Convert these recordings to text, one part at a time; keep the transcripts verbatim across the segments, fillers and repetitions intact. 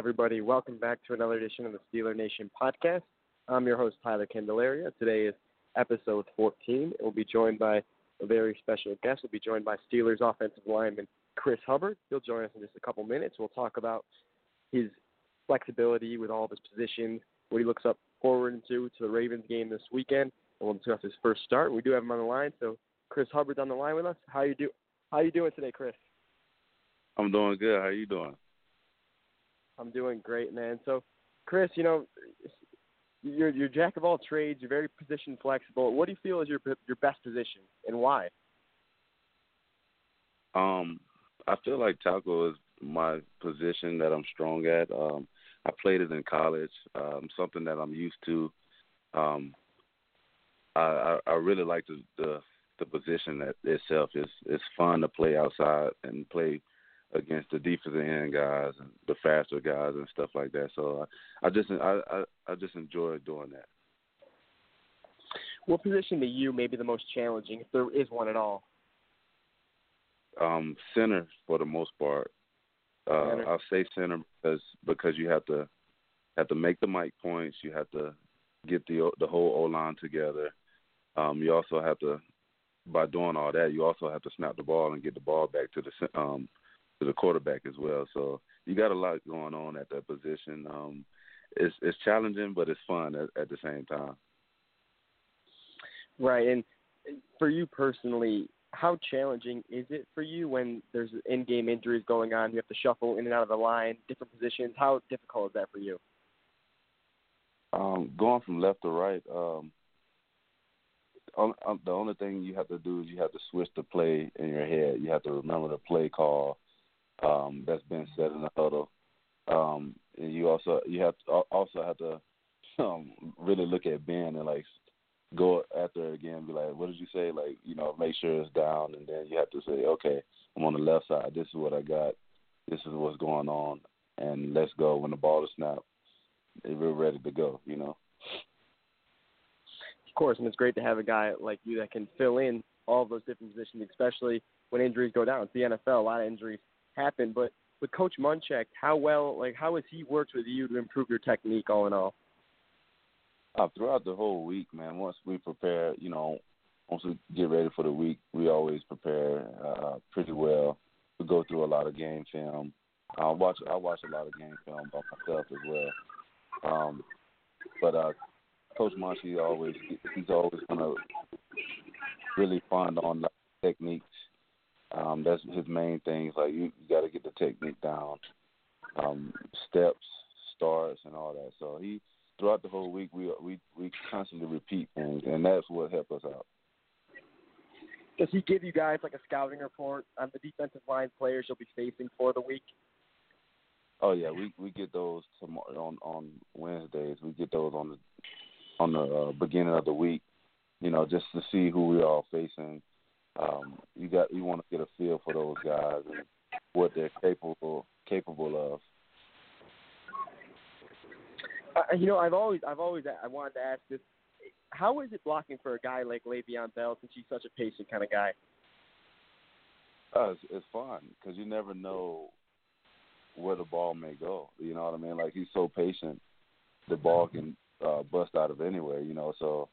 everybody. Welcome back to another edition of the Steeler Nation podcast. I'm your host, Tyler Candelaria. Today is episode fourteen. We'll be joined by a very special guest. We'll be joined by Steelers offensive lineman Chris Hubbard. He'll join us in just a couple minutes. We'll talk about his flexibility with all of his positions, what he looks up forward into to the Ravens game this weekend, and we'll discuss his first start. We do have him on the line, so Chris Hubbard's on the line with us. How you do? How you doing today, Chris? I'm doing good. How you doing? I'm doing great, man. So, Chris, you know, you're you're jack of all trades. You're very position flexible. What do you feel is your your best position, and why? Um, I feel like tackle is my position that I'm strong at. Um, I played it in college. Um, something that I'm used to. Um, I, I I really like the the, the position that itself. It's it's fun to play outside and play against the defensive end guys and the faster guys and stuff like that. So I, I just I, I I just enjoy doing that. What position to you may be the most challenging, if there is one at all? Um, center for the most part. Uh, I'll say center because because you have to have to make the mic points. You have to get the the whole O line together. Um, you also have to, by doing all that, you also have to snap the ball and get the ball back to the um to the quarterback as well. So you got a lot going on at that position. Um, it's it's challenging, but it's fun at, at the same time. Right, and for you personally, how challenging is it for you when there's in-game injuries going on? You have to shuffle in and out of the line, different positions. How difficult is that for you? Um, going from left to right, um, on, on, the only thing you have to do is you have to switch the play in your head. You have to remember the play call um, that's been set in the huddle. Um, and you also you have to, also have to um, really look at Ben and like go after it again and be like, what did you say? Like, you know, make sure it's down, and then you have to say, okay, I'm on the left side. This is what I got. This is what's going on, and let's go. When the ball is snapped, we're ready to go, you know. Of course, and it's great to have a guy like you that can fill in all of those different positions, especially when injuries go down. It's the N F L. A lot of injuries happen. But with Coach Munchak, how well, like, how has he worked with you to improve your technique all in all? Uh, throughout the whole week, man, once we prepare, you know, once we get ready for the week, we always prepare uh, pretty well. We go through a lot of game film. I watch I watch a lot of game film by myself as well. Um, but uh, Coach Munchak always, he's always going to really fund on like, techniques. Um, that's his main things. Like, you, you got to get the technique down, um, steps, starts, and all that. So he... Throughout the whole week, we we we constantly repeat things, and that's what helped us out. Does he give you guys like a scouting report on the defensive line players you'll be facing for the week? Oh yeah, we, we get those tomorrow on, on Wednesdays. We get those on the on the uh, beginning of the week, you know, just to see who we're all facing. Um, you got you want to get a feel for those guys and what they're capable capable of. Uh, you know, I've always, I've always, I wanted to ask this: how is it blocking for a guy like Le'Veon Bell, since he's such a patient kind of guy? Uh, it's, it's fun because you never know where the ball may go. You know what I mean? Like, he's so patient, the ball can uh, bust out of anywhere. You know, so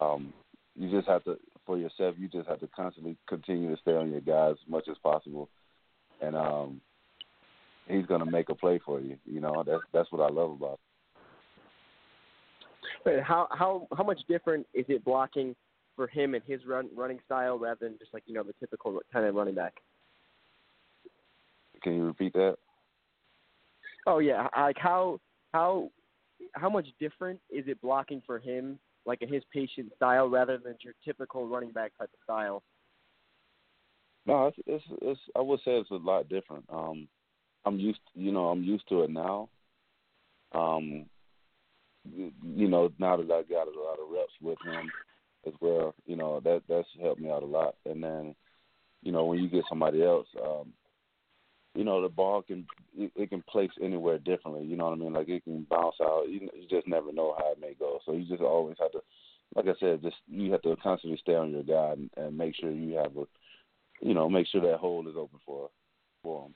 um, you just have to, for yourself, you just have to constantly continue to stay on your guys as much as possible, and um, he's gonna make a play for you. You know, that's that's what I love about it. How how how much different is it blocking for him and his run, running style rather than just like, you know, the typical kind of running back? Can you repeat that? Oh yeah, like how how how much different is it blocking for him, like in his patient style rather than your typical running back type of style? No, it's it's, it's I would say it's a lot different. Um, I'm used to, you know I'm used to it now. Um. You know, now that I got a lot of reps with him as well, you know, that that's helped me out a lot. And then, you know, when you get somebody else, um, you know, the ball can it, it can place anywhere differently. You know what I mean? Like, it can bounce out. You, you just never know how it may go. So you just always have to, like I said, just you have to constantly stay on your guy and, and make sure you have a, you know, make sure that hole is open for for him.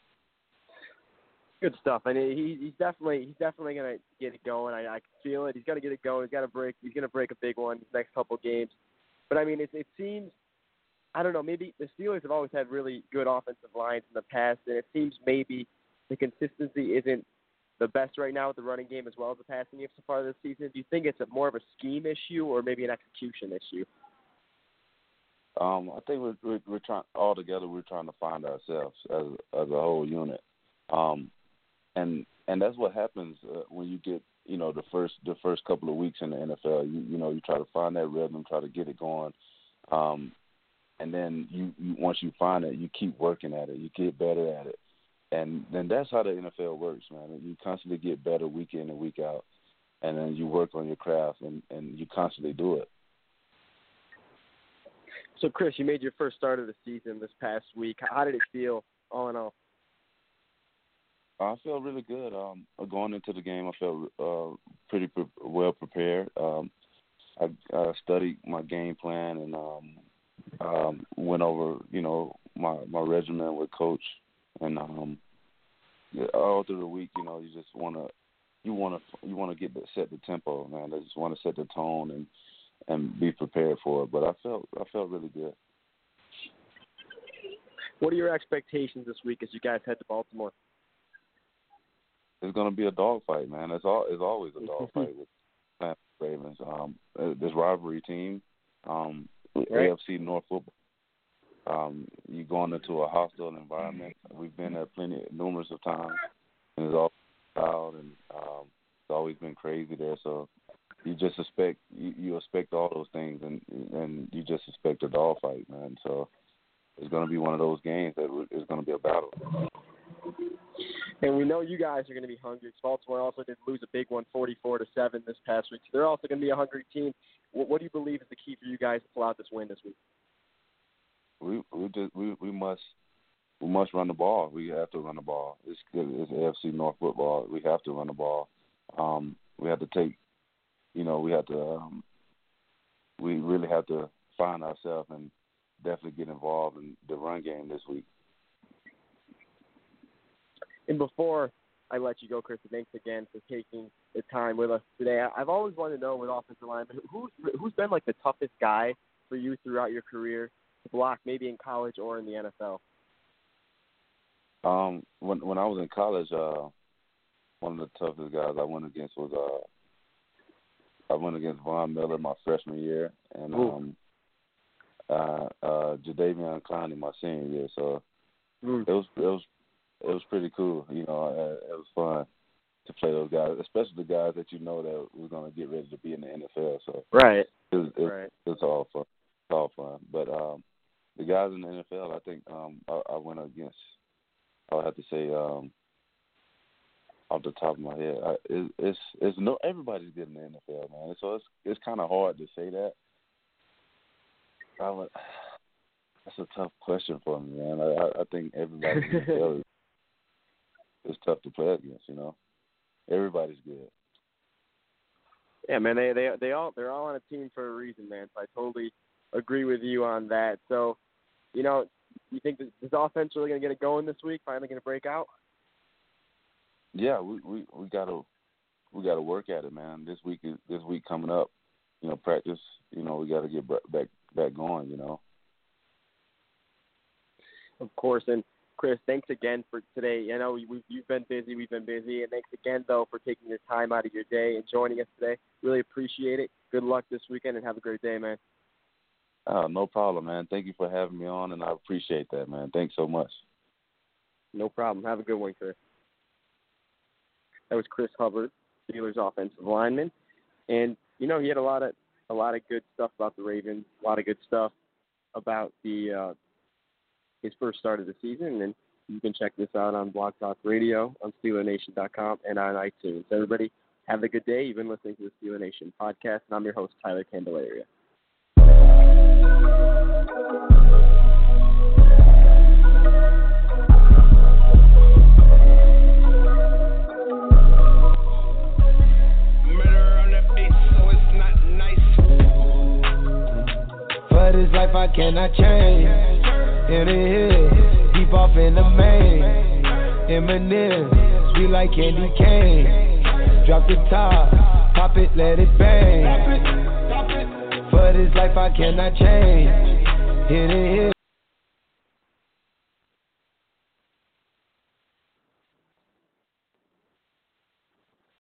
Good stuff, and he, he's definitely he's definitely gonna get it going. I, I can feel it. He's gonna get it going. He's gotta break. He's gonna break a big one his next couple games. But I mean, it, it seems I don't know. Maybe the Steelers have always had really good offensive lines in the past, and it seems maybe the consistency isn't the best right now with the running game as well as the passing game so far this season. Do you think it's a, more of a scheme issue or maybe an execution issue? Um, I think we're, we're, we're trying all together. We're trying to find ourselves as as a whole unit. Um, And and that's what happens uh, when you get, you know, the first the first couple of weeks in the N F L. You you know, you try to find that rhythm, try to get it going, um, and then you, you once you find it, you keep working at it, you get better at it, and then that's how the N F L works, man. You constantly get better week in and week out, and then you work on your craft, and, and you constantly do it. So, Chris, you made your first start of the season this past week. How did it feel, all in all? I feel really good. Um, going into the game, I felt uh, pretty pre- well prepared. Um, I, I studied my game plan and um, um, went over, you know, my, my regimen with coach. And um, all through the week, you know, you just want to you want to you want to get the, set the tempo, man. I just want to set the tone and and be prepared for it. But I felt I felt really good. What are your expectations this week as you guys head to Baltimore? It's gonna be a dogfight, man. It's all it's always a dogfight with the Ravens. Um, this rivalry team, um, right. A F C North football. Um, you're going into a hostile environment. We've been there plenty, numerous of times, and it's all loud and um, it's always been crazy there. So you just expect you, you expect all those things, and and you just expect a dogfight, man. So it's gonna be one of those games that is gonna be a battle. And we know you guys are going to be hungry. Baltimore also did lose a big one, forty-four to seven this past week. So they're also going to be a hungry team. What, what do you believe is the key for you guys to pull out this win this week? We we just, we, we must we must run the ball. We have to run the ball. It's good. It's A F C North football. We have to run the ball. Um, we have to take, you know, we have to. Um, we really have to find ourselves and definitely get involved in the run game this week. And before I let you go, Chris, thanks again for taking the time with us today. I've always wanted to know with offensive linemen, who's, who's been like the toughest guy for you throughout your career to block, maybe in college or in the N F L? Um, when when I was in college, uh, one of the toughest guys I went against was uh, I went against Von Miller my freshman year, and um, uh, uh, Jadeveon Clowney my senior year. So Ooh. it was it was. It was pretty cool, you know. It was fun to play those guys, especially the guys that you know that we're going to get ready to be in the N F L. So right, it was, it, right. It's all fun. It's all fun. But um, the guys in the N F L, I think um, I, I went against. I'll have to say, um, off the top of my head, I, it, it's it's no everybody's good in the N F L, man. So it's it's kind of hard to say that. I would, that's a tough question for me, man. I, I think everybody in the N F L is. It's tough to play against, you know. Everybody's good. Yeah, man, they they they all they're all on a team for a reason, man. So I totally agree with you on that. So, you know, you think this, this offense really gonna get it going this week? Finally gonna break out? Yeah, we, we, we gotta we gotta work at it, man. This week is this week coming up. You know, practice. You know, we gotta get back back going. You know. Of course, and. Chris, thanks again for today. I know we've, you've been busy. We've been busy. And thanks again, though, for taking your time out of your day and joining us today. Really appreciate it. Good luck this weekend and have a great day, man. Oh, no problem, man. Thank you for having me on, and I appreciate that, man. Thanks so much. No problem. Have a good one, Chris. That was Chris Hubbard, Steelers offensive lineman. And, you know, he had a lot of a lot of good stuff about the Ravens, a lot of good stuff about the uh, – his first start of the season, and you can check this out on Blog Talk Radio, on Steeler Nation dot com, and on iTunes. Everybody, have a good day. You've been listening to the Steeler Nation podcast, and I'm your host, Tyler Candelaria. Murder on the beat, so it's not nice. For this life, I cannot change. In the head, deep off in the main, Eminem. sweet like candy cane. Drop the top, pop it, let it bang. For this life I cannot change. Hit it, hit